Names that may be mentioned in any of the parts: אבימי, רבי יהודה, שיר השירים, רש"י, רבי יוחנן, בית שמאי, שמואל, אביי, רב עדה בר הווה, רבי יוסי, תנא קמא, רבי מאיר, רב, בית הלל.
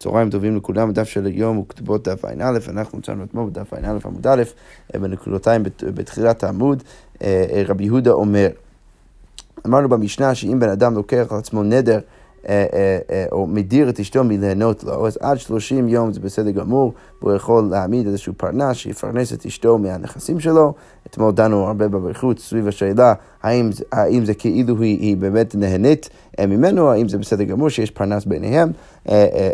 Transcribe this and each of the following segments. צהריים טובים לכולם, דף של היום הוא כתובות דף עין א', אנחנו מצאנו אתמול בדף עין א' עמוד א', בנקודותיים בתחילת העמוד, רבי יהודה אומר, אמרנו במשנה שאם בן אדם לוקח לעצמו נדר, או מדיר את אשתו מלהנות לו, אז עד 30 יום זה בסדר גמור, והוא יכול להעמיד איזשהו פרנס שיפרנס את אשתו מהנכסים שלו. אתמול דנו הרבה בבריחות סביב השאלה האם זה כאילו היא באמת נהנית ממנו, האם זה בסדר גמור שיש פרנס ביניהם.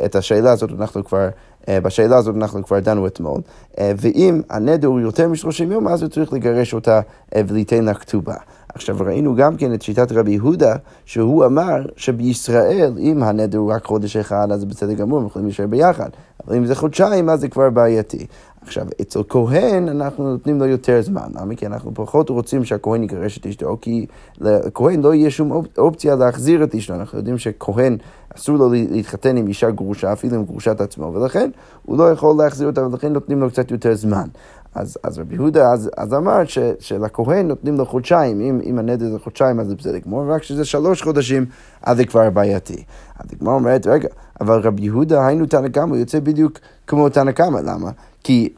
את השאלה הזאת אנחנו כבר בשאלה הזאת אנחנו כבר דנו אתמול, ואם הנדר הוא יותר מ-30 יום, אז הוא צריך לגרש אותה וליתן לה כתובה. עכשיו ראינו גם כן את שיטת רבי יהודה, שהוא אמר שבישראל, אם הנדר הוא רק חודש אחד, אז בסדר גמור, הם יכולים להישאר ביחד. אבל אם זה חודשיים, אז זה כבר בעייתי. עכשיו, אצל כהן אנחנו נותנים לו יותר זמן, כי אנחנו פחות רוצים שהכהן יגרש את אשתו, כי לכהן לא יהיה שום אופציה להחזיר את אשתו. אנחנו יודעים שכהן אסור לו להתחתן עם אישה גרושה, אפילו עם גרושת עצמו, ולכן הוא לא יכול להחזיר אותה, ולכן נותנים לו קצת יותר זמן. אז רבי יהודה אז אמר שלכהן נותנים לו חודשיים, אם הנדר זה חודשיים אז זה בסדר גמור, רק שזה 3 חודשים אז זה כבר בעייתי. אז הגמרא אומרת, רגע, אבל רבי יהודה היינו תנא קמא, הוא יוצא בדיוק כמו תנא קמא, למה? כי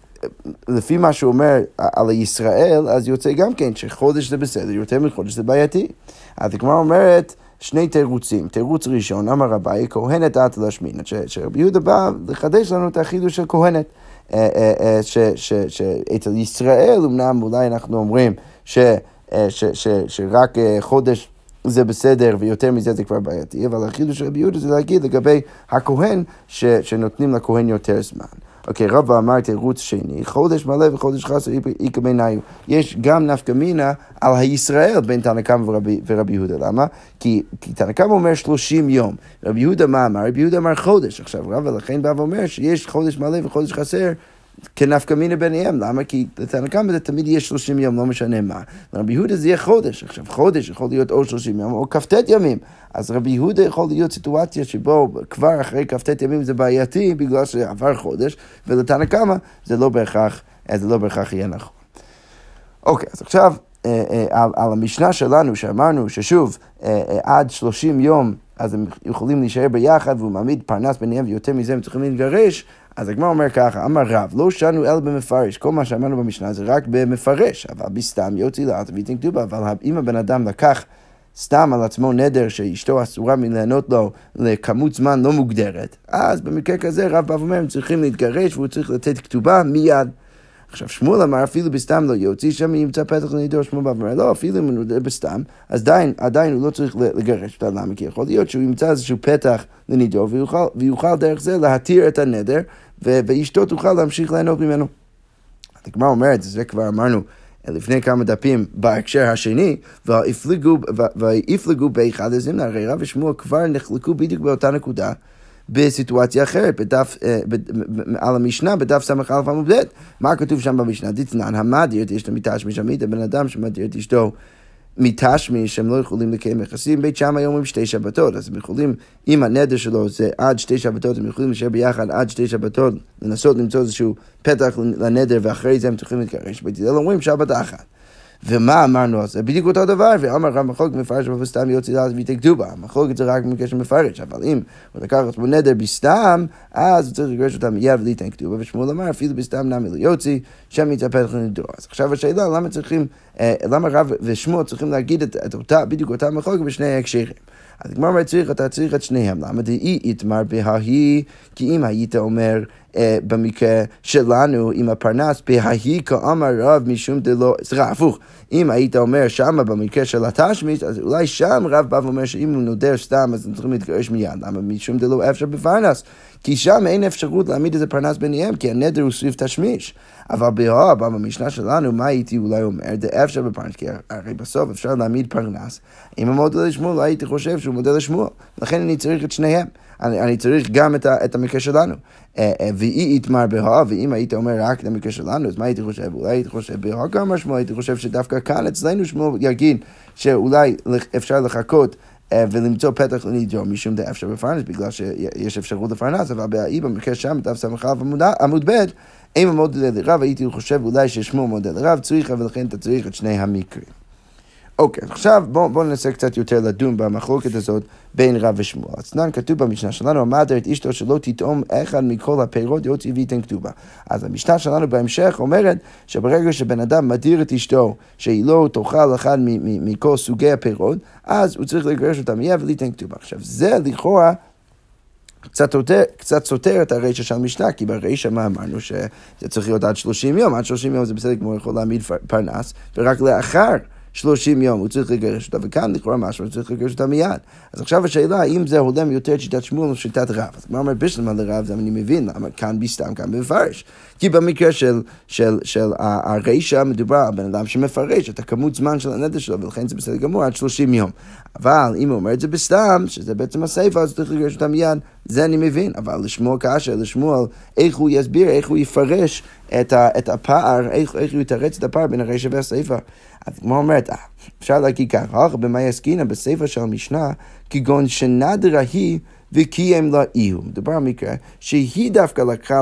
לפי מה שהוא אומר על ישראל, אז יוצא גם כן שחודש זה בסדר, יותר מחודש זה בעייתי. אז הגמרא אומרת, 2 תירוצים. תירוץ ראשון, אמר אביי, כהנת את להשמין, שרבי יהודה בא לחדש לנו את החידוש של כהנת. שאצל ישראל אמנם אולי אנחנו אומרים שרק חודש זה בסדר ויותר מזה זה כבר בעייתי, אבל החידוש של רבי יהודה זה להגיד לגבי הכהן שנותנים לכהן יותר זמן. אוקיי, רב אמר תירוץ שני, חודש מלא וחודש חסר איכא בינהו. יש גם נפקא מינה על הישראל בין תנא קמא ורבי יהודה, למה? כי תנא קמא אומר 30 יום, רבי יהודה מה אמר? רבי יהודה אמר חודש. עכשיו רב לכן בא ואומר שיש חודש מלא וחודש חסר, כנפקא מינה ביניהם, למה? כי תנא קמא זה תמיד יהיה 30 יום, לא משנה מה. רבי יהודה זה יהיה חודש, עכשיו חודש יכול להיות או 30 יום או כ"ט ימים, אז רבי יהודה יכול להיות סיטואציה שבו כבר אחרי כ"ט ימים זה בעייתי בגלל שעבר חודש, ולתנא קמא זה לא בהכרח, יהיה נכון. אוקיי, אז עכשיו על המשנה שלנו שאמרנו ששוב עד 30 יום אז הם יכולים להישאר ביחד והוא מעמיד פרנס ביניהם ויותר מזה הם צריכים להתגרש, אז הגמרא אומר ככה, אמר רב, לא שנו אלא במפרש, כל מה שאמרנו במשנה זה רק במפרש, אבל בסתם יוציא לאט ויתן כתובה, אבל אם הבן אדם לקח סתם על עצמו נדר שאשתו אסורה מלהנות לו לכמות זמן לא מוגדרת, אז במקרה כזה רב בא ואומר, הם צריכים להתגרש והוא צריך לתת כתובה מיד. עכשיו שמואל אמר, אפילו בסתם לא יוציא, שם ימצא פתח לנידור. שמואל בא ואומר, לא, אפילו אם הוא נודר בסתם, אז עדיין הוא לא צריך לגרש אותה, למה? כי יכול להיות שהוא ימצא איזשהו פתח לנידור, ויוכל דרך זה להתיר את הנדר, ואשתו תוכל להמשיך ליהנות ממנו. הגמרא אומרת, זה כבר אמרנו לפני כמה דפים בהקשר השני, והפלגו באחד הזמנה, הרי רב ושמואל כבר נחלקו בדיוק באותה נקודה, בסיטואציה אחרת, על המשנה, בדף סמך אלף עמוד ב', מה כתוב שם במשנה? דתנן, המדיר את אשתו מתשמיש, הבן אדם שמדיר את אשתו מתשמיש, שהם לא יכולים לקיים יחסים, בית שמאי אומרים 2 שבתות, אז הם יכולים, אם הנדר שלו זה עד 2 שבתות, הם יכולים להישאר ביחד עד 2 שבתות, לנסות למצוא איזשהו פתח לנדר, ואחרי זה הם צריכים להתגרש, בית הלל אומרים 1 שבת. ומה אמרנו? אז בדיוק אותו דבר, ואמר רב מחלוקת מפרש ובסתם יוציא לאט ויתן כתובה. המחלוקת זה רק במקרה של מפרש, אבל אם הוא לקח את נדר בסתם, אז הוא צריך לגרש אותה מיד וליתן כתובה, ושמואל אמר, אפילו בסתם נמי ליוציא, שם ימצא פתח לנידור. אז עכשיו השאלה, למה רב ושמואל צריכים להגיד בדיוק אותה מחלוקת בשני ההקשרים? אז הגמרא אומרת, אתה צריך את שניהם, למה דאי יתמר בההיא, כי אם היית אומר במקרה שלנו עם הפרנס, בההיא כאמר רב משום דלא, סליחה, הפוך, אם היית אומר שמה במקרה של התשמיש, אז אולי שם רב בא ואומר שאם הוא נודר סתם, אז הם צריכים להתגרש מיד, למה משום דלא אפשר בפרנס, כי שם אין אפשרות להעמיד איזה פרנס ביניהם, כי הנדר הוא סביב תשמיש. אבל במשנה שלנו, מה הייתי אולי אומר? זה אפשר בפרנס, כי הרי בסוף אפשר להעמיד פרנס. אם המודל לשמואל, לא הייתי חושב שהוא מודל לשמואל. לכן אני צריך את שניהם. אני צריך גם את המקרה שלנו. ואי יתמר בהא, ואם היית אומר רק את המקרה שלנו, אז מה הייתי חושב? אולי הייתי חושב בהא גם שמואל, הייתי חושב שדווקא כאן אצלנו שמואל יגיד שאולי אפשר לחכות ולמצוא פתח לנידור משום דה אפשר בפרנס, בגלל שיש אפשרות לפרנס, אבל באי במקרה שם, דף סמך עמוד ב', אם המודל לרב, הייתי חושב אולי ששמו מודל לרב, צריכה, ולכן אתה צריך את שני המקרים. אוקיי, עכשיו בואו ננסה קצת יותר לדון במחלוקת הזאת בין רב ושמואל. אצלן כתוב במשנה שלנו, אמרת את אשתו שלא תטעום אחד מכל הפירות יוציא ויתן כתובה. אז המשנה שלנו בהמשך אומרת שברגע שבן אדם מדיר את אשתו שהיא לא תאכל אחד מכל סוגי הפירות, אז הוא צריך לגרש אותה מיד וליתן כתובה. עכשיו זה לכאורה קצת סותר את הרשע של המשנה, כי ברשע מה אמרנו שזה צריך להיות עד 30 יום, עד 30 יום זה בסדר כמו יכול להעמיד פרנס, ורק לאחר 30 יום הוא צריך לגרש אותה, וכאן לכאורה משהו הוא צריך לגרש אותה מיד. אז עכשיו השאלה, האם זה הולם יותר את שיטת שמואל או שיטת רב? אז כבר אומר בשלמה לרב, אני מבין למה כאן בסתם, כאן בפרש. כי במקרה של הרשע מדובר על בן אדם שמפרש את הכמות זמן של הנדר שלו, ולכן זה בסדר גמור עד 30 יום. אבל אם הוא אומר את זה בסתם, שזה בעצם הסייפה, אז הוא צריך לגרש אותה מיד. זה אני מבין, אבל לשמוע כאשר, לשמוע איך הוא יסביר, איך הוא יפרש את הפער, איך הוא יתרץ את הפער בין הרשע והסייפה. אז כמו אומרת, אפשר להגיד ככה, אך במה יסקינה בסייפה של המשנה, כגון שנדרה היא וקיים לה איהו. מדובר מקרה שהיא דווקא לקחה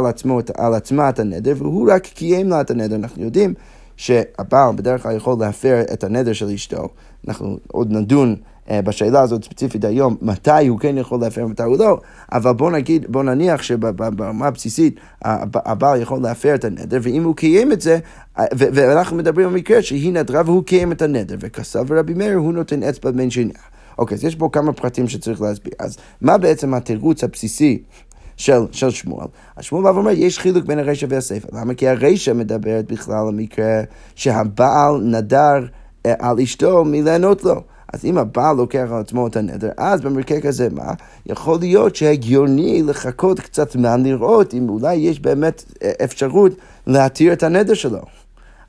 על עצמה את הנדר, והוא רק קיים לה את הנדר. אנחנו יודעים שהבעל בדרך כלל יכול להפר את הנדר של אשתו. אנחנו עוד נדון בשאלה הזאת ספציפית היום, מתי הוא כן יכול להפר ומתי הוא לא, אבל בוא נניח שברמה הבסיסית הבעל יכול להפר את הנדר, ואם הוא קיים את זה, ואנחנו מדברים במקרה שהיא נדרה והוא קיים את הנדר, וכסב רבי מאיר הוא נותן אצבע בין שיניה. אוקיי, אז יש פה כמה פרטים שצריך להסביר. אז מה בעצם התירוץ הבסיסי של שמואל? השמואל אומר, יש חילוק בין הרשע והסייפה. למה? כי הרשע מדברת בכלל המקרה שהבעל נדר על אשתו מלענות לו. אז אם הבעל לוקח על עצמו את הנדר, אז במקרה כזה מה? יכול להיות שהגיוני לחכות קצת מה לראות, אם אולי יש באמת אפשרות להתיר את הנדר שלו.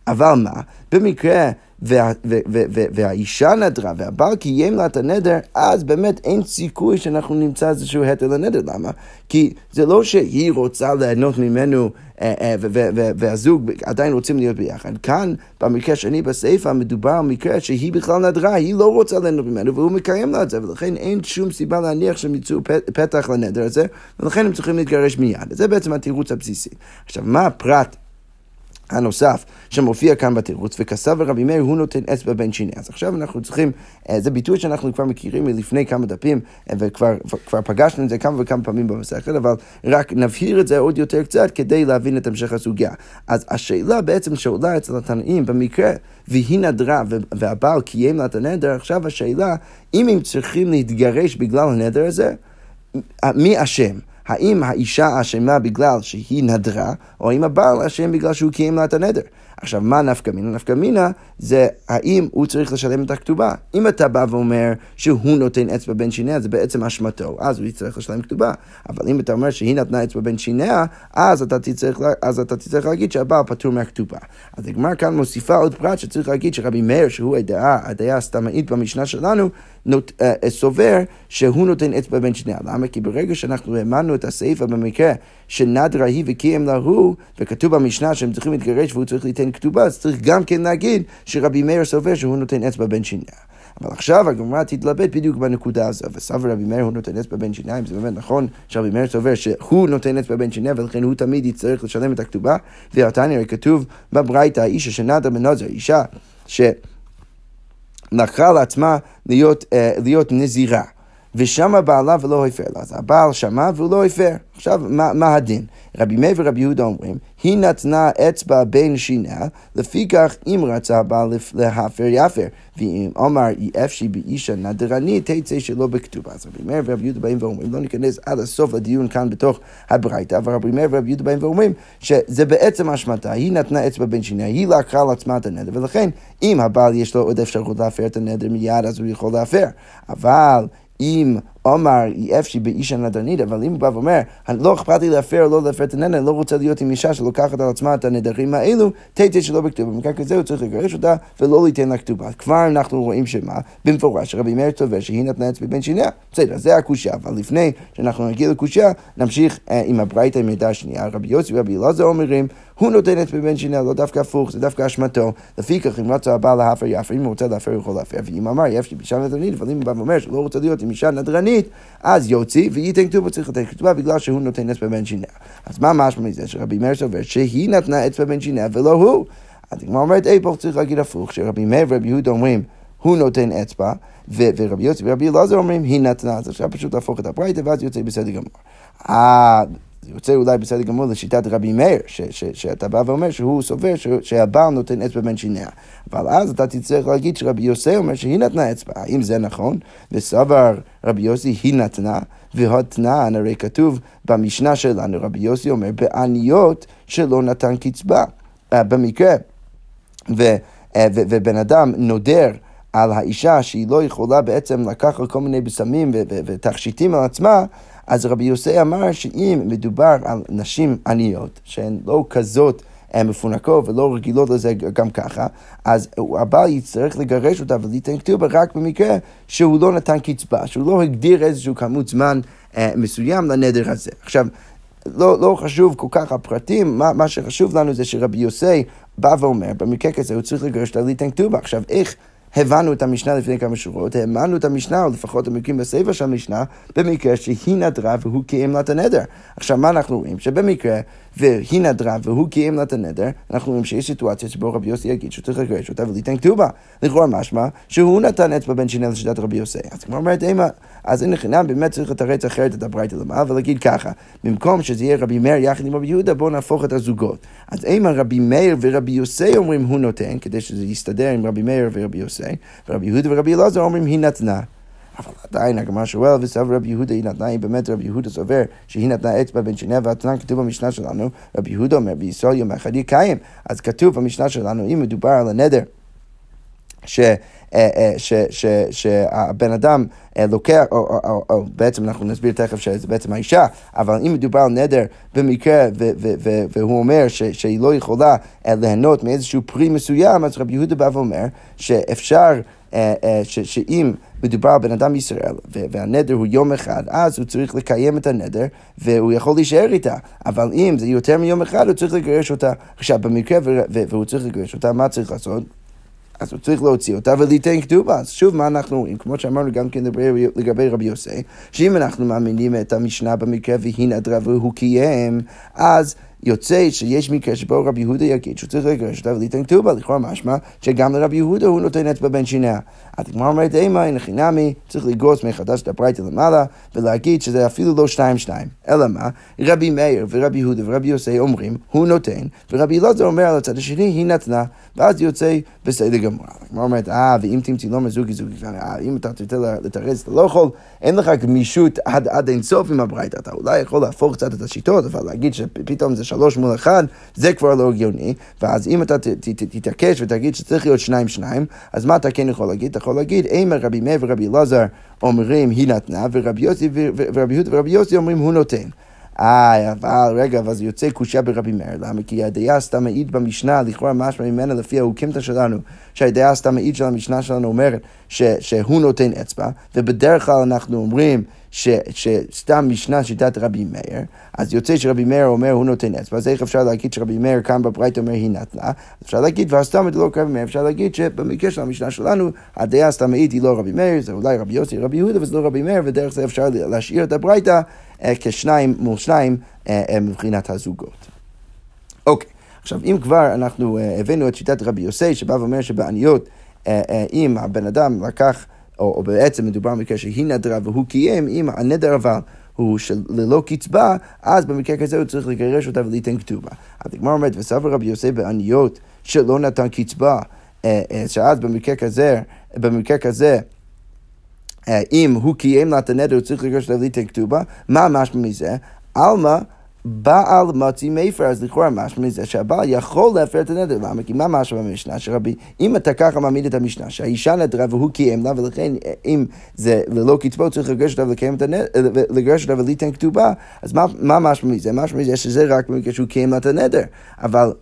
אבל מה? במקרה והאישה נדרה והבעל קיים לה את הנדר, אז באמת אין סיכוי שאנחנו נמצא איזשהו היתר לנדר. למה? כי זה לא שהיא רוצה ליהנות ממנו והזוג עדיין רוצים להיות ביחד. כאן במקרה שני בסייפה מדובר על מקרה שהיא בכלל נדרה, היא לא רוצה ליהנות ממנו והוא מקיים לה את זה, ולכן אין שום סיבה להניח שהם יצאו פתח לנדר הזה, ולכן הם צריכים להתגרש מיד. זה בעצם התירוץ הבסיסי. עכשיו מה הפרט הנוסף שמופיע כאן בתירוץ? וכסף ורבי מאיר הוא נותן אצבע בין שני. אז עכשיו אנחנו צריכים, זה ביטוי שאנחנו כבר מכירים מלפני כמה דפים, וכבר פגשנו את זה כמה וכמה פעמים במסכת, אבל רק נבהיר את זה עוד יותר קצת כדי להבין את המשך הסוגיה. אז השאלה בעצם שעולה אצל התנאים במקרה, והיא נדרה והבעל קיים לה את הנדר, עכשיו השאלה, אם הם צריכים להתגרש בגלל הנדר הזה, מי אשם? האם האישה אשמה בגלל שהיא נדרה, או האם הבעל אשם בגלל שהוא קיים לה את הנדר? עכשיו, מה נפקא מינה? נפקא מינה זה האם הוא צריך לשלם את הכתובה. אם אתה בא ואומר שהוא נותן אצבע בין שיניה, זה בעצם אשמתו, אז הוא יצטרך לשלם כתובה. אבל אם אתה אומר שהיא נתנה אצבע בין שיניה, אז אתה תצטרך להגיד שהבעל פטור מהכתובה. אז הגמרא כאן מוסיפה עוד פרט שצריך להגיד שרבי מאיר, שהוא הדעה הסתמאית במשנה שלנו, סובר שהוא נותן אצבע בין שיניה. למה? כי ברגע שאנחנו האמנו את הסעיפה במקרה שנדרה היא וקיים לה הוא, וכתוב במשנה שהם צריכים להתגרש והוא צריך ליתן כתובה, אז צריך גם כן להגיד שרבי מאיר סובר שהוא נותן אצבע בין שיניה. אבל עכשיו הגמרא תתלבט בדיוק בנקודה הזו, וסבר רבי מאיר הוא נותן אצבע בין שיניה, אם זה באמת נכון שרבי מאיר סובר שהוא נותן אצבע בין שיניה, ולכן הוא תמיד יצטרך לשלם את הכתובה. והתניא כתוב בברייתא, האישה שנדרה בנזר, אישה שלקחה לעצמה להיות נזירה, ושמע בעלה ולא הפר לה. אז הבעל שמע והוא לא הפר. עכשיו, מה הדין? רבי מאיר ורבי יהודה אומרים, היא נתנה אצבע בין שיניה, לפי כך אם רצה הבעל להפר יפר, ואם אמר יפשי באישה נדרנית, תצא שלא בכתובה. אז רבי מאיר ורבי יהודה באים ואומרים, לא ניכנס עד הסוף לדיון כאן בתוך הברייתא, אבל רבי מאיר ורבי יהודה באים ואומרים, שזה בעצם אשמתה, היא נתנה אצבע בין שיניה, היא לקחה לעצמה את הנדר, ולכן אם הבעל יש לו עוד אפשרות להפר את הנדר מיד, אז הוא יכול להפר. אבל אם אומר יפשי באישה נדרנית, אבל אם הוא בא ואומר, לא אכפת לי להפר או לא להפר את הנדר, לא רוצה להיות עם אישה שלוקחת על עצמה את הנדרים האלו, תצא שלא בכתובה. במקרה כזה הוא צריך לגרש אותה ולא ליתן לה כתובה. כבר אנחנו רואים שמה, במפורש, רבי מאיר סובר שהיא נתנה אצבע בין שיניה. בסדר, זה הקושיה, אבל לפני שאנחנו נגיע לקושיה, נמשיך עם הברייתא המידע השנייה. רבי יוסי ורבי אלעזר אומרים, הוא נותן אצבע בין שיניה, לא דווקא הפוך, זה דווקא אשמתו. לפי כך, אם רצה הבעל להפר יפר, אם הוא רוצה להפר הוא יכול להפר. ואם אמר יפשי באישה נדרנית, אבל אם הוא בא ואומר שלא רוצה להיות עם אישה נדרנית, אז יוציא וייתן כתובה, צריך לתת כתובה בגלל שהוא נותן אצבע בין שיניה. אז מה משמע מזה שרבי מאיר סובר שהיא נתנה אצבע בין שיניה ולא הוא? אז הגמרא אומרת, אי פה צריך להגיד הפוך, שרבי מאיר ורבי יהודה אומרים, הוא נותן אצבע, ורבי יוסי ורבי אלעזר אומרים, היא נתנה. אז עכשיו פשוט להפוך את הפרייתא, ואז יוצא בסדר גמור. יוצא אולי בסדר גמור לשיטת רבי מאיר, שאתה בא ואומר שהוא סובר שהבעל נותן אצבע בין שיניה. אבל אז אתה תצטרך להגיד שרבי יוסי אומר שהיא נתנה אצבע. האם זה נכון? וסבר רבי יוסי היא נתנה, והתנען הרי כתוב במשנה שלנו, רבי יוסי אומר, בעניות שלא נתן קצבה. במקרה, ובן אדם נודר על האישה שהיא לא יכולה בעצם לקחת כל מיני בשמים ותכשיטים על עצמה, אז רבי יוסי אמר שאם מדובר על נשים עניות, שהן לא כזאת מפונקות ולא רגילות לזה גם ככה, אז הבעל יצטרך לגרש אותה וליתן כתובה רק במקרה שהוא לא נתן קצבה, שהוא לא הגדיר איזשהו כמות זמן מסוים לנדר הזה. עכשיו, לא חשוב כל כך הפרטים, מה שחשוב לנו זה שרבי יוסי בא ואומר, במקרה כזה הוא צריך לגרש אותה וליתן כתובה. עכשיו, איך הבנו את המשנה לפני כמה שורות, האמנו את המשנה, או לפחות המקרים בספר של המשנה, במקרה שהיא נדרה והוא קיים לה את הנדר. עכשיו, מה אנחנו רואים? שבמקרה והיא נדרה והוא קיים לה את הנדר, אנחנו רואים שיש סיטואציה שבו רבי יוסי יגיד שהוא צריך לגרש אותה וליתן כתובה. לכאורה משמע שהוא נתן אצבע בין שיניה לשיטת רבי יוסי. אז כמו אומרת, אז אין לחינם, באמת צריך לתרץ אחרת את הברייתא למעלה, ולהגיד ככה, במקום שזה יהיה רבי מאיר יחד עם רבי יהודה, בוא נהפוך את הזוגות. אז אם רבי מאיר ורבי יוסי אומרים הוא נותן, כדי שזה יסתדר עם רבי מאיר ורבי יוסי, ורבי יהודה ורבי אלעזר אומרים היא נתנה. אבל עדיין הגמרא שואל, וסבר רבי יהודה היא נתנה, אם באמת רבי יהודה סובר שהיא נתנה אצבע בין שיניה והתנא כתוב במשנה שלנו, רבי יהודה אומר בישראל יום אחד יקיים. אז כתוב במשנה שלנו, אם מדובר על הנדר שהבן אדם לוקח, או בעצם אנחנו נסביר תכף שזה בעצם האישה, אבל אם מדובר על נדר במקרה והוא אומר שהיא לא יכולה ליהנות מאיזשהו פרי מסוים, אז רבי יהודה בא ואומר שאפשר שאם מדובר על בן אדם ישראל, והנדר הוא יום אחד, אז הוא צריך לקיים את הנדר, והוא יכול להישאר איתה. אבל אם זה יותר מיום אחד, הוא צריך לגרש אותה. עכשיו, במקרה והוא צריך לגרש אותה, מה צריך לעשות? אז הוא צריך להוציא אותה וליתן כתובה. אז שוב, מה אנחנו רואים? כמו שאמרנו גם כן לגבי רבי יוסי, שאם אנחנו מאמינים את המשנה במקרה והיא נדרה והוא קיים, אז יוצא שיש מקרה שבו רבי יהודה יגיד שהוא צריך לגרש אותה וליתן כתובה. לכאורה משמע שגם לרבי יהודה הוא נותן אצבע בין שיניה. אז כמו אומרת, אין חינמי, צריך לגרוס מחדש את הברייתא למעלה ולהגיד שזה אפילו לא 2-2. אלא מה? רבי מאיר ורבי יהודה ורבי יוסי אומרים הוא נותן, ורבי אלעזר אומר על הצד השני היא נתנה, ואז יוצא בסדר גמור. כמו אומרת, ואם תמציא לא מזוגי זוגי, אם אתה תרצה לתרץ אתה לא יכול, אין לך גמישות עד אינסוף עם הברייתא. אתה אולי יכול להפוך קצת את השיטות, אבל להגיד שפתאום זה 3-1, זה כבר לא הגיוני. ואז אם אתה תתעקש ותגיד שצריך להיות 2-2, אז מה אתה כן יכול להגיד? אתה יכול להגיד, אם רבי מאיר ורבי אלעזר אומרים היא נתנה, ורבי יוסי ורבי יהודה ורבי יוסי אומרים הוא נותן. אבל רגע, ואז יוצא קושיה ברבי מאיר. למה? כי הדעה הסתמאית במשנה, לכאורה משמע ממנה לפי ההוקמתא שלנו, שהדעה הסתמאית של המשנה שלנו אומרת שהוא נותן אצבע, ובדרך כלל אנחנו אומרים שסתם משנה שיטת רבי מאיר, אז יוצא שרבי מאיר אומר הוא נותן אצבע, אז איך אפשר להגיד שרבי מאיר כאן בברייתא אומר היא נתנה? אפשר להגיד, והסתמאית לא רבי מאיר, אפשר להגיד שבמקרה של המשנה שלנו, הדעה הסתמאית היא לא רבי מאיר, זה אולי רבי יוסי, רבי יהודה, וזה לא רבי מאיר, ודרך זה אפשר להשאיר את הברייתא כ2 מול 2 מבחינת הזוגות. אוקיי, עכשיו אם כבר אנחנו הבאנו את שיטת רבי יוסי, שבא ואומר שבעניות, אם הבן אדם לקח, או בעצם מדובר במקרה שהיא נדרה והוא קיים, אם הנדר אבל הוא ללא קצבה, אז במקרה כזה הוא צריך לגרש אותה וליתן כתובה. הדגמר אומרת, וסבר רבי יוסי בעניות שלא נתן קצבה, שאז במקרה כזה, אם הוא קיים לה את הנדר, הוא צריך לגרש אותה וליתן כתובה. מה משמע מזה? אלמה בעל מציא מפר, אז לכאורה משמע מזה שהבעל יכול להפר את הנדר. למה? כי מה משמע במשנה? שרבי, אם אתה ככה מעמיד את המשנה, שהאישה נדרה והוא קיים לה, ולכן אם זה ללא קצבה, צריך לגרש אותה וליתן כתובה, אז מה משמע מזה? משמע מזה שזה רק במקרה שהוא קיים לה את הנדר. אבל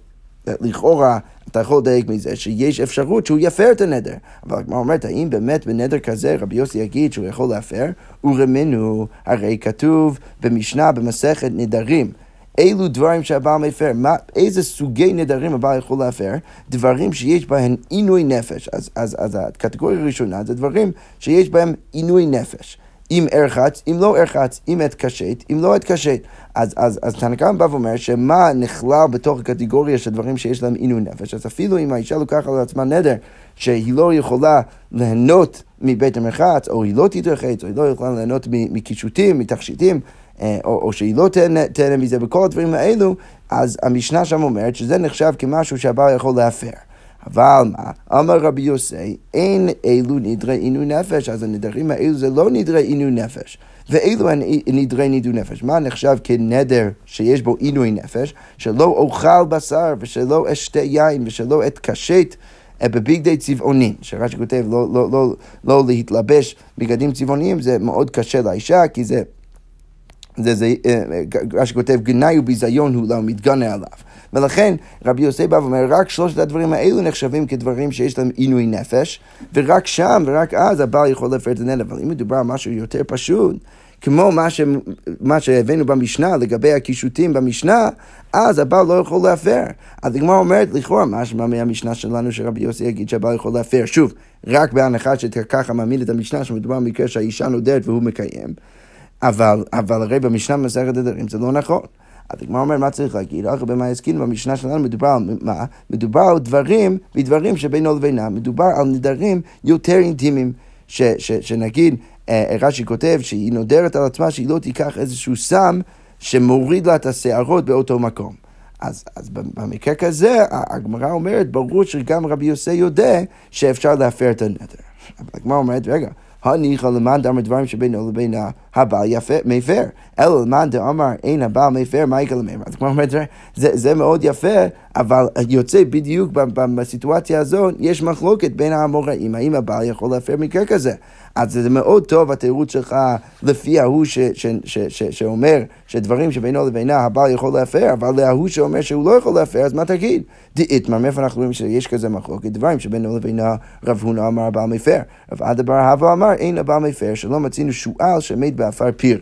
לכאורה אתה יכול דייק מזה שיש אפשרות שהוא יפר את הנדר. אבל כמו אומרת, האם באמת בנדר כזה רבי יוסי יגיד שהוא יכול להפר? ורמנו, הרי כתוב במשנה במסכת נדרים, אילו דברים שהבעל מפר, איזה סוגי נדרים הבעל יכול להפר? דברים שיש בהם עינוי נפש. אז הקטגוריה הראשונה זה דברים שיש בהם עינוי נפש. אם ארחץ, אם לא ארחץ, אם התקשית, אם לא התקשית. אז תנא קמא בא ואומר שמה נכלל בתוך הקטגוריה של דברים שיש להם עינוי נפש. אז אפילו אם האישה לוקחה על עצמה נדר שהיא לא יכולה ליהנות מבית המרחץ, או היא לא תתרחץ, או היא לא יכולה ליהנות מקישוטים, מתכשיטים, או שהיא לא תהנה מזה, בכל הדברים האלו, אז המשנה שם אומרת שזה נחשב כמשהו שהבעל יכול להפר. אבל מה? אמר רבי יוסי, אין אלו נדרי עינוי נפש, אז הנדרים האלו זה לא נדרי עינוי נפש. ואלו נדרי עינוי נפש. מה נחשב כנדר שיש בו עינוי נפש? שלא אוכל בשר, ושלא אשתה יין, ושלא אתקשט בבגדי צבעונים, שרש"י כותב לא להתלבש בגדים צבעוניים, זה מאוד קשה לאישה, כי זה רש"י כותב, גנאי וביזיון הוא לא מתגנה עליו. ולכן רבי יוסי בא ואומר, רק שלושת הדברים האלו נחשבים כדברים שיש להם עינוי נפש, ורק שם ורק אז הבעל יכול להפר את הנדר. אבל אם מדובר על משהו יותר פשוט, כמו מה שהבאנו במשנה לגבי הקישוטים במשנה, אז הבעל לא יכול להפר. אז הגמרא אומרת, לכאורה משמע מהמשנה שלנו שרבי יוסי יגיד שהבעל יכול להפר. שוב, רק בהנחה שככה מעמיד את המשנה שמדובר במקרה שהאישה נודרת והוא מקיים. אבל הרי במשנה מסכת נדרים זה לא נכון. אז הגמרא אומרת, מה צריך להגיד? אחרי במה הסכינו במשנה שלנו מדובר על מה? מדובר על דברים, בדברים שבינו לבינם, מדובר על נדרים יותר אינטימיים, שנגיד, רש"י כותב שהיא נודרת על עצמה שהיא לא תיקח איזשהו סם שמוריד לה את השערות באותו מקום. אז במקרה כזה, הגמרא אומרת, ברור שגם רבי יוסי יודע שאפשר להפר את הנדר. אבל הגמרא אומרת, רגע, הניחא למאן דאמר דברים שבינו לבין הבעל מפר, אלא למאן דאמר אין הבעל מפר, מה יקרא למאן? אז כמו אומרת, זה מאוד יפה, אבל יוצא בדיוק בסיטואציה הזו, יש מחלוקת בין האמוראים, האם הבעל יכול להפר מקרה כזה. אז זה מאוד טוב התירוץ שלך לפי ההוא שאומר שדברים שבינו לבינה הבעל יכול להפר, אבל להוא שאומר שהוא לא יכול להפר, אז מה תגיד? דאיתמר, מאיפה אנחנו רואים שיש כזה מחלוקת דברים שבינו לבינה רב הונא אמר הבעל מפר, רב עדה בר הווה אמר אין הבעל מפר, שלא מצינו שועל שמת באפר פיר.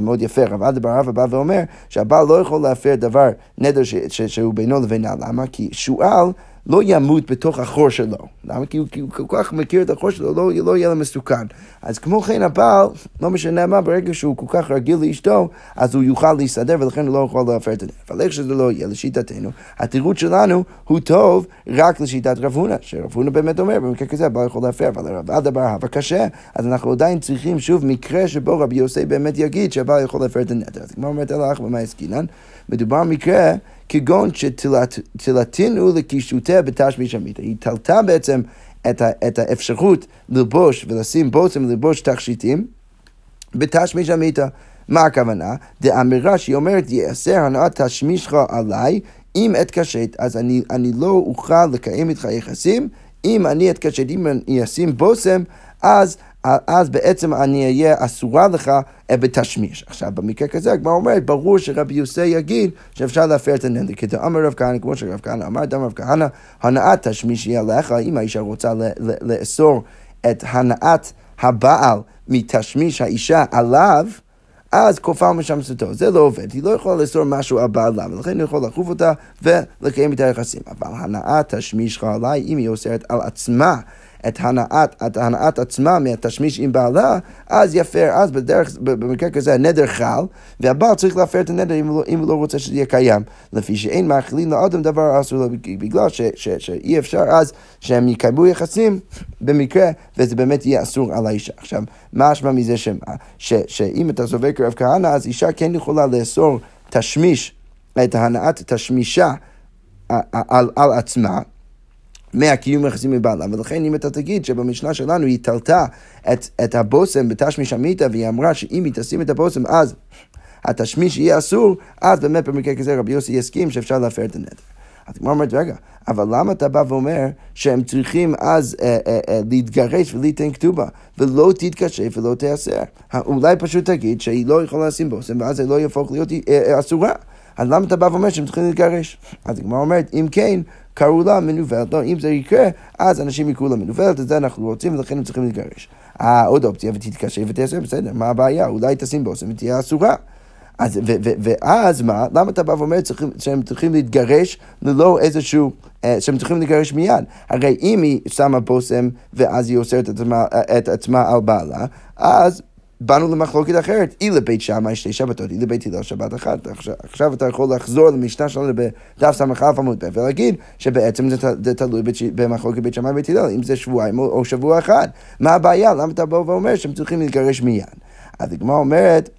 מאוד יפה, רב עדה בר הווה בא ואומר שהבעל לא יכול להפר דבר נדר שהוא בינו לבינה. למה? כי שועל לא ימות בתוך החור שלו. למה? כי הוא כל כך מכיר את החור שלו, לא יהיה לו מסוכן. אז כמו כן הבעל, לא משנה מה, ברגע שהוא כל כך רגיל לאשתו, אז הוא יוכל להסתדר, ולכן הוא לא יכול להפר את הנדר. אבל איך שזה לא יהיה, לשיטתנו, התירוץ שלנו הוא טוב רק לשיטת רב הונא, שרב הונא באמת אומר, במקרה כזה הבעל יכול להפר, אבל רב עדה בר הווה קשה, אז אנחנו עדיין צריכים שוב מקרה שבו רבי יוסי באמת יגיד שהבעל יכול להפר את הנדר. אז כמו אומרת אלך, ומה הסכינן? מדובר במקרה כגון שתלתינו לקישוטיה בתשמיש המית. היא תלתה בעצם את האפשרות ללבוש ולשים בושם ללבוש תכשיטים בתשמיש המיתה. מה הכוונה? דאמירה שהיא אומרת, יעשר הנעת תשמישך עליי, אם אתקשט, אז אני לא אוכל לקיים איתך יחסים, אם אני אתקשט, אם אני אשים בושם, אז בעצם אני אהיה אסורה לך בתשמיש. עכשיו, במקרה כזה, הגמרא אומרת, ברור שרבי יוסי יגיד שאפשר להפר את הנדר. כי דאמר רב כהנא, כמו שרב כהנא אמר, דאמר רב כהנא, הנעת תשמיש היא עליך. אם האישה רוצה לאסור את הנעת הבעל מתשמיש האישה עליו, אז כופה משמסותו. זה לא עובד. היא לא יכולה לאסור משהו הבעל לה, ולכן היא יכולה לחוף אותה ולקיים את היחסים. אבל הנעת תשמישך עליי, אם היא אוסרת על עצמה, את הנעת עצמה מהתשמיש עם בעלה, אז יפר, אז במקרה כזה הנדר חל, והבעל צריך להפר את הנדר אם הוא לא רוצה שזה יהיה קיים, לפי שאין מאכלים לאדם דבר אסור, בגלל שאי אפשר אז שהם יקיימו יחסים במקרה, וזה באמת יהיה אסור על האישה. עכשיו, מה אשמה מזה שאם אתה סובר כרב כהנא, אז אישה כן יכולה לאסור תשמיש, את הנעת תשמישה על עצמה, מהקיום יחסים מבעלה, ולכן אם אתה תגיד שבמשנה שלנו היא תלתה את הבושם בתשמיש המיתה, והיא אמרה שאם היא תשים את הבושם אז התשמיש יהיה אסור, אז באמת במקרה כזה רבי יוסי יסכים שאפשר להפר את הנדר. אז כמו אומרת, רגע, אבל למה אתה בא ואומר שהם צריכים אז להתגרש ולהיתן כתובה, ולא תתקשה ולא תיאסר? אולי פשוט תגיד שהיא לא יכולה לשים בושם, ואז היא לא יהפוך להיות אסורה. אז למה אתה בא ואומר שהם צריכים להתגרש? אז כמו אומרת, אם כן, קראו לה מנוולת, לא, אם זה יקרה, אז אנשים יקראו לה מנוולת, את זה אנחנו רוצים, ולכן הם צריכים להתגרש. עוד אופציה, ותתקשה ותעשה, בסדר, מה הבעיה? אולי תשים בושם ותהיה אסורה. ואז מה? למה אתה בא ואומר שהם צריכים להתגרש ללא איזשהו, שהם צריכים להתגרש מיד? הרי אם היא שמה בושם, ואז היא אוסרת את עצמה על בעלה, אז באנו למחלוקת אחרת, אי לבית שמאי שתי שבתות, אי לבית הלל שבת אחת. עכשיו אתה יכול לחזור למשנה שלנו בדף סמך אלף עמוד ב' ולהגיד שבעצם זה תלוי במחלוקת בית שמאי ובית הלל, אם זה שבועיים או שבוע אחד. מה הבעיה? למה אתה בא ואומר שהם צריכים להתגרש מיד? אז הגמרא אומרת,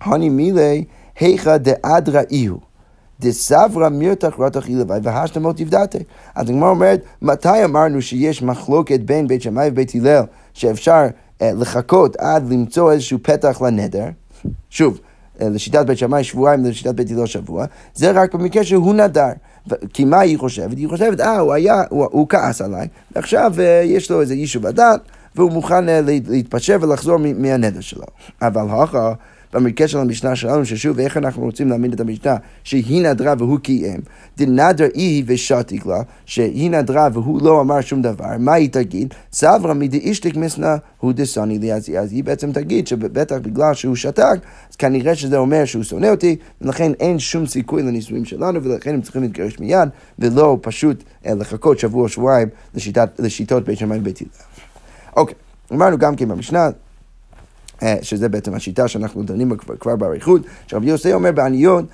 הני מילי, היכא דאדרא איהו. דסברא מירתך רתך אילבאי והשלמות תבדעתך. אז הגמרא אומרת, מתי אמרנו שיש מחלוקת בין בית שמאי ובית הלל שאפשר לחכות עד למצוא איזשהו פתח לנדר? שוב, לשיטת בית שמאי שבועיים, לשיטת בית הלל שבוע, זה רק במקרה שהוא נדר. כי מה היא חושבת? היא חושבת, הוא כעס עליי, ועכשיו יש לו איזה יישוב הדעת, והוא מוכן להתפשר ולחזור מהנדר שלו. אבל אחר, במקרה של המשנה שלנו, ששוב, איך אנחנו רוצים להאמין את המשנה, שהיא נדרה והוא קיים, דנדר אי ושתיק לה, שהיא נדרה והוא לא אמר שום דבר, מה היא תגיד? סברא מדאישתיק מסנא הוא דשנאי לי, אז היא בעצם תגיד שבטח בגלל שהוא שתק, אז כנראה שזה אומר שהוא שונא אותי, ולכן אין שום סיכוי לנישואים שלנו, ולכן הם צריכים להתגרש מיד, ולא פשוט לחכות שבוע או שבועיים לשיטות בית שמאי ובית הלל. אוקיי, אמרנו גם כן במשנה, שזה בעצם השיטה שאנחנו דנים כבר באריכות, שרבי יוסי אומר בעניון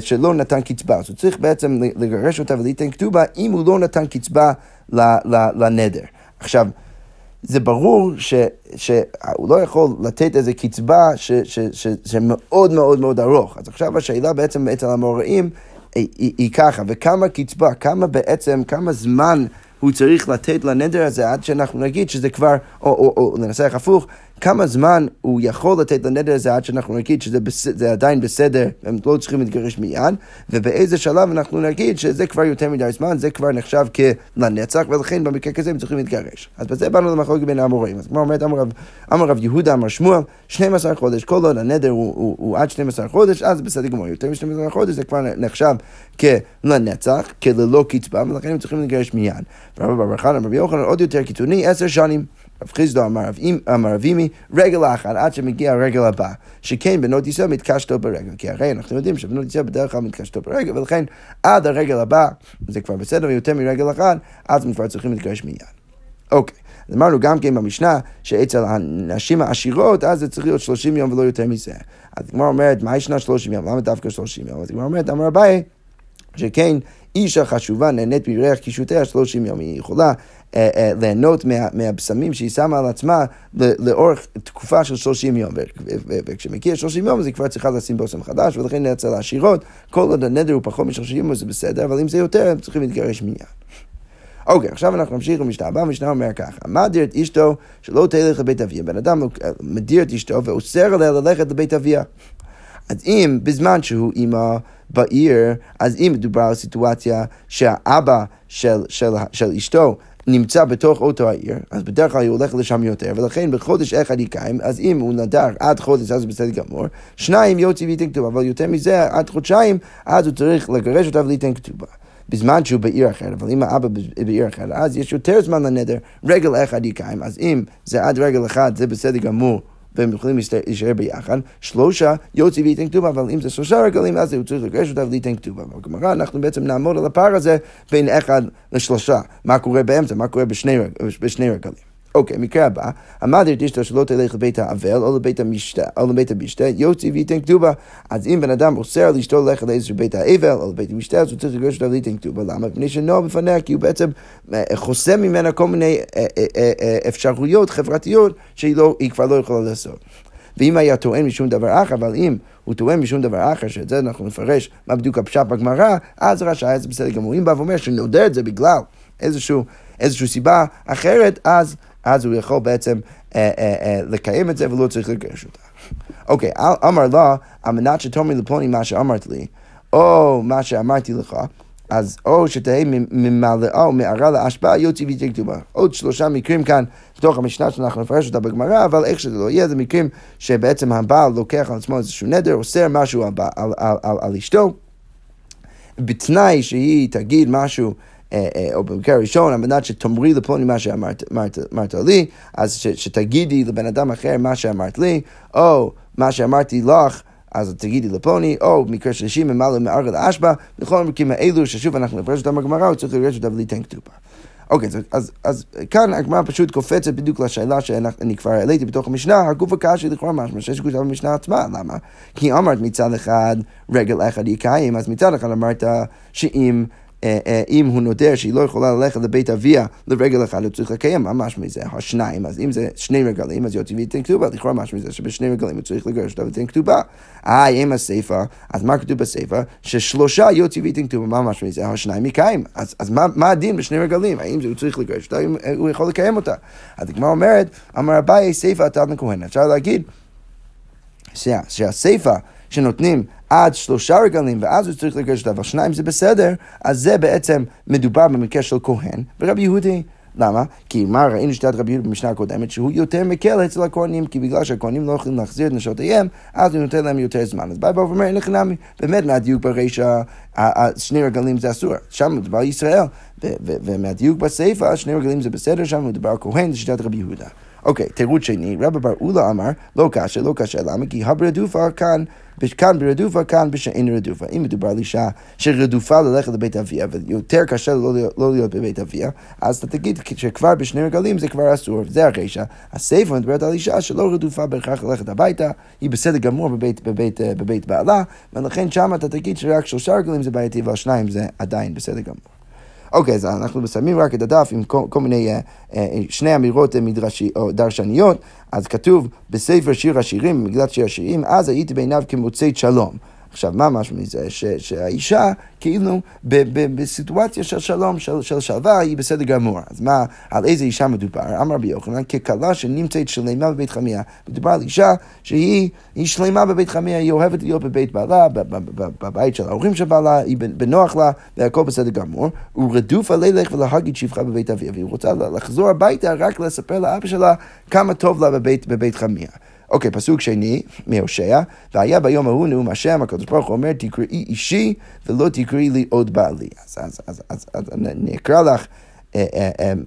שלא נתן קצבה, אז הוא צריך בעצם לגרש אותה ולתן כתובה אם הוא לא נתן קצבה לנדר. עכשיו, זה ברור שהוא לא יכול לתת איזה קצבה שמאוד מאוד מאוד ארוך, אז עכשיו השאלה בעצם אצל המוראים היא ככה, וכמה קצבה, כמה זמן הוא צריך לתת לנדר הזה עד שאנחנו נגיד שזה כבר, או לנסח הפוך, כמה זמן הוא יכול לתת לנדר הזה עד שאנחנו נגיד שזה עדיין בסדר, הם לא צריכים להתגרש מיד, ובאיזה שלב אנחנו נגיד שזה כבר יותר מדי זמן, זה כבר נחשב כלנצח, ולכן במקרה כזה הם צריכים להתגרש. אז בזה באנו למחלוקת בין האמוראים. אז כמו אומרת, אמר רב יהודה, אמר שמואל, 12 חודש, כל עוד הנדר הוא עד 12 חודש, אז בסדר גמור, יותר מ-12 חודש זה כבר נחשב כלנצח, כללא קצבה, ולכן הם צריכים להתגרש מיד. רבי יוחנן עוד יותר קיצוני, 10 שנים. רב חיסדא אמר אבימי, רגל האחד עד שמגיע הרגל הבא, שכן בנות ישראל מתקשטות ברגל, כי הרי אנחנו יודעים שבנות ישראל בדרך כלל מתקשטות ברגל, ולכן עד הרגל הבא, זה כבר בסדר ויותר מרגל אחד, אז הם כבר צריכים להתגרש מיד. אוקיי, אז אמרנו גם כן במשנה, שאצל הנשים העשירות, אז זה צריך להיות 30 יום ולא יותר מזה. אז הגמרא אומרת, מה ישנה 30 יום? למה דווקא 30 יום? אז הגמרא אומרת, אמר אביי, שכן אישה חשובה נהנית מריח קישוטיה 30 יום, היא יכולה ליהנות מהבשמים שהיא שמה על עצמה לאורך תקופה של 30 יום, וכשמגיע 30 יום אז היא כבר צריכה לשים בושם חדש, ולכן אצל העשירות כל עוד הנדר הוא פחות מ-30 יום זה בסדר, אבל אם זה יותר הם צריכים להתגרש מיד. אוקיי, עכשיו אנחנו נמשיך למשנה הבאה, המשנה אומר ככה, מדיר את אשתו שלא תלך לבית אביה, בן אדם מדיר את אשתו ואוסר עליה ללכת לבית אביה. אז אם בזמן שהוא אימא בעיר, אז אם מדובר על סיטואציה שהאבא של אשתו נמצא בתוך אותו העיר, אז בדרך כלל הוא הולך לשם יותר, ולכן בחודש אחד יקיים, אז אם הוא נדר עד חודש, אז בסדר גמור, 2 יוציא ויתן כתובה, אבל יותר מזה, עד חודשיים, אז הוא צריך לגרש אותה וליתן כתובה. בזמן שהוא בעיר אחר, אבל אם האבא בעיר אחר, אז יש יותר זמן לנדר, רגל אחד יקיים, אז אם זה עד רגל אחד, זה בסדר גמור, והם יכולים להישאר ביחד, 3 יוציא ויתן כתובה, אבל אם זה 3 רגלים, אז הוא צריך לגרש אותה וליתן כתובה. בגמרא, אנחנו בעצם נעמוד על הפער הזה בין 1 ל-3. מה קורה באמצע? מה קורה בשני רגלים? אוקיי, מקרה הבא, המדיר את אשתו שלא תלך לבית האבל או לבית המשתה, יוציא ויתן כתובה. אז אם בן אדם אוסר לאשתו ללכת לאיזשהו בית האבל או לבית המשתה, אז הוא צריך לגרש אותה וליתן כתובה. למה? בני שנוע בפניה, כי הוא בעצם חוסם ממנה כל מיני אפשרויות חברתיות שהיא כבר לא יכולה לעשות. ואם היה טוען משום דבר אחר, אבל אם הוא טוען משום דבר אחר, שאת זה אנחנו נפרש מה בדיוק הפשט בגמרא, אז רשע, אז בסדר גמור. אם בא ואומר שנודע את זה בגלל איזשהו סיבה אחרת, אז הוא יכול בעצם לקיים את זה ולא צריך לגרש אותה. אוקיי, אמר לה, על מנת שתאמרי לפלוני מה שאמרת לי, או מה שאמרתי לך, אז או שתהיה ממלאה או מערה להשפעה, יוציא ויתן כתובה. עוד 3 מקרים כאן, בתוך המשנה שאנחנו נפרש אותה בגמרא, אבל איך שזה לא יהיה, זה מקרים שבעצם הבעל לוקח על עצמו איזשהו נדר, עושה משהו על אשתו, בתנאי שהיא תגיד משהו, או במקרה ראשון, על מנת שתאמרי לפלוני מה שאמרת לי, אז שתגידי לבן אדם אחר מה שאמרת לי, או מה שאמרתי לך, אז תגידי לפלוני, או מקרה שלישי, ממלא מערה לאשפה, בכל המקרים האלו, ששוב אנחנו נפרש אותם בגמרא, הוא צריך לגרש אותה וליתן כתובה. אוקיי, אז כאן הגמרא פשוט קופצת בדיוק לשאלה שאני כבר העליתי בתוך המשנה, הגופה קשיא לכאורה משמע שיש קושיא במשנה עצמה, למה? כי אמרת מצד אחד רגל אחד יקיים, אז מצד אחד אמרת שאם הוא נודר שהיא לא יכולה ללכת לבית אביה לרגל אחד, הוא צריך לקיים ממש מזה, השניים, אז אם זה שני רגלים, אז יוצא ויתן כתובה, לכאורה ממש מזה שבשני רגלים הוא צריך לגרש אותה ויתן כתובה. אם הספר, אז מה כתוב בספר? ששלושה יוצא ויתן כתובה ממש מזה, השניים יקיים. אז מה הדין בשני רגלים? האם הוא צריך לגרש אותה, אם הוא יכול לקיים אותה? אז הגמרא אומרת, אמר אביי ספר עד לכהן. אפשר להגיד שהספר שנותנים עד שלושה רגלים, ואז הוא צריך לגרש אותה, שניים זה בסדר, אז זה בעצם מדובר במקרה של כהן ורבי יהודי. למה? כי מה ראינו שתת רבי יהודה במשנה הקודמת, שהוא יותר מקל אצל הכהנים, כי בגלל שהכהנים לא יכולים להחזיר את נשותיהם, אז הוא נותן להם יותר זמן. אז בא ואומר, אין לך נמי, באמת מהדיוק ברישה, שני רגלים זה אסור, שם מדובר ישראל, ומהדיוק בספר, שני רגלים זה בסדר, שם מדובר כהן, זה שתת רבי יהודה. אוקיי, תירוץ שני, רב בר אולה אמר, לא קשה, לא קשה, למה? כי הברדופה כאן ברדופה, כאן בשאין רדופה. אם מדובר על אישה שרדופה ללכת לבית אביה, ויותר קשה לא להיות בבית אביה, אז אתה תגיד שכבר בשני רגלים זה כבר אסור, וזה הרשע. הספר מדברת על אישה שלא רדופה בהכרח ללכת הביתה, היא בסדר גמור בבית בעלה, ולכן שם אתה תגיד שרק שלושה רגלים זה בעייתי, ועל שניים זה עדיין בסדר גמור. אוקיי, אז אנחנו מסיימים רק את הדף עם כל מיני שני אמירות דרשניות. אז כתוב בספר שיר השירים, במגילת שיר השירים, אז הייתי בעיניו כמוצאת שלום. עכשיו, מה משהו מזה? שהאישה כאילו בסיטואציה של שלום, של שלווה, היא בסדר גמור. אז מה, על איזה אישה מדובר? אמר רבי יוחנן, ככלה שנמצאת שלמה בבית חמיה. מדובר על אישה שהיא שלמה בבית חמיה, היא אוהבת להיות בבית בעלה, בבית של ההורים של בעלה, היא בנוח לה, והכל בסדר גמור. הוא רדוף עלי לך ולהגיד שפחה בבית אביה, והיא רוצה לחזור הביתה רק לספר לאבא שלה כמה טוב לה בבית חמיה. אוקיי, פסוק שני, מהושע, והיה ביום ההוא נאום השם, הקדוש ברוך הוא אומר, תקראי אישי ולא תקראי לי עוד בעלי. אז אני אקרא לך,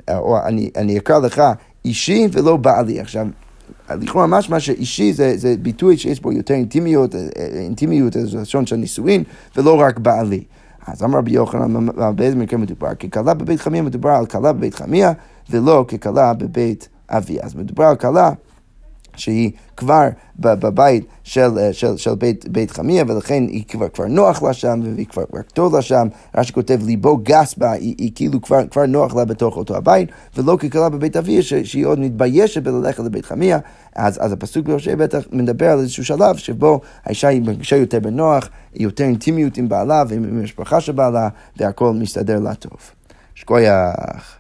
או אני אקרא לך אישי ולא בעלי. עכשיו, לכאורה ממש מה שאישי זה ביטוי שיש בו יותר אינטימיות, זה לשון של נישואין, ולא רק בעלי. אז אמר רבי יוחנן, באיזה מקרה מדובר? ככלה בבית חמיה מדובר על כלה בבית חמיה, ולא ככלה בבית אביה. אז מדובר על כלה, שהיא כבר בבית של בית חמיה, ולכן היא כבר נוח לה שם, והיא כבר טוב לה שם. רש"י כותב, ליבו גס בה, היא כאילו כבר נוח לה בתוך אותו הבית, ולא ככלה בבית אביה, שהיא עוד מתביישת בללכת לבית חמיה. אז הפסוק בהושע בטח מדבר על איזשהו שלב, שבו האישה היא מרגישה יותר בנוח, היא יותר אינטימיות עם בעלה ועם המשפחה של בעלה, והכל מסתדר לה טוב. שכוייך.